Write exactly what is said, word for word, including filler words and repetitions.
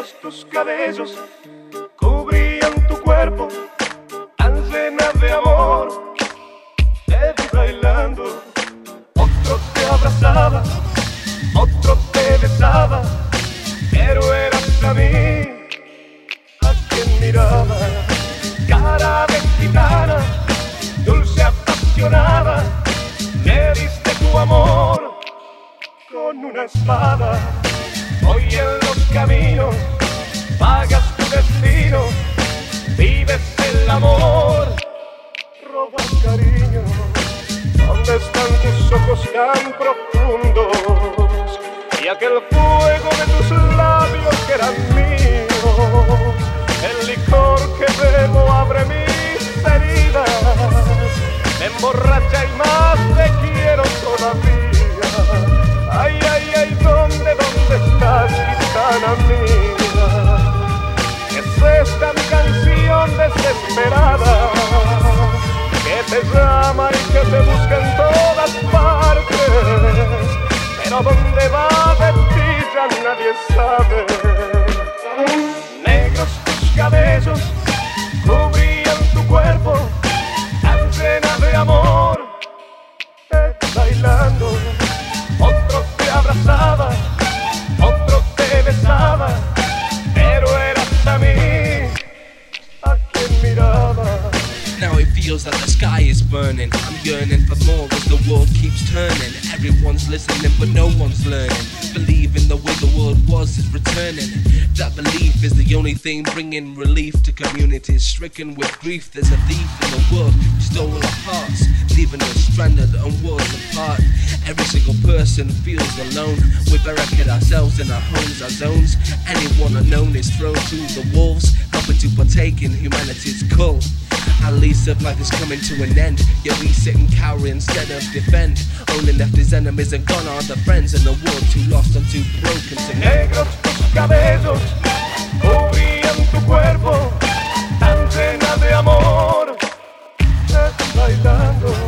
manos, tus cabellos cubrían tu cuerpo, tan llena de amor. Te vi bailando, otro te abrazaba, otro te besaba, pero eras a mí a quien miraba. Cara de gitana, dulce apasionada, me diste tu amor con una espada. Hoy en los caminos pagas tu destino, vives el amor, robas cariño. ¿Dónde están tus ojos tan profundos y aquel fuego de tus labios que eran míos? El licor que bebo abre mis heridas, me emborracha y más te quiero todavía. Ay, ay, ay, ¿dónde, dónde estás, gitana mía? Es esta mi canción desesperada que te llama y que te busca en todas partes, pero dónde va de ti ya nadie sabe. Cabellos cubrían tu cuerpo, tan llena de amor, te bailando. Otro te abrazaba, otro te besaba, pero eras a mí a quien miraba. Now it feels that the sky is burning. I'm yearning for more as the world keeps turning. Everyone's listening, but no one's learning. Believing the way the world was is returning. That belief is the only thing bringing relief to communities stricken with grief. There's a thief in the world who stole our hearts, leaving us stranded and worlds apart. Every single person feels alone. We barricade ourselves in our homes, our zones. Anyone unknown is thrown to the wolves, helping to partake in humanity's cull. At least if life is coming to an end, yet we sit and cower instead of defend. Only left is enemies and gone are the friends, and the world too lost and too broken to know. Cabellos cubrían tu cuerpo, tan llena de amor, bailando.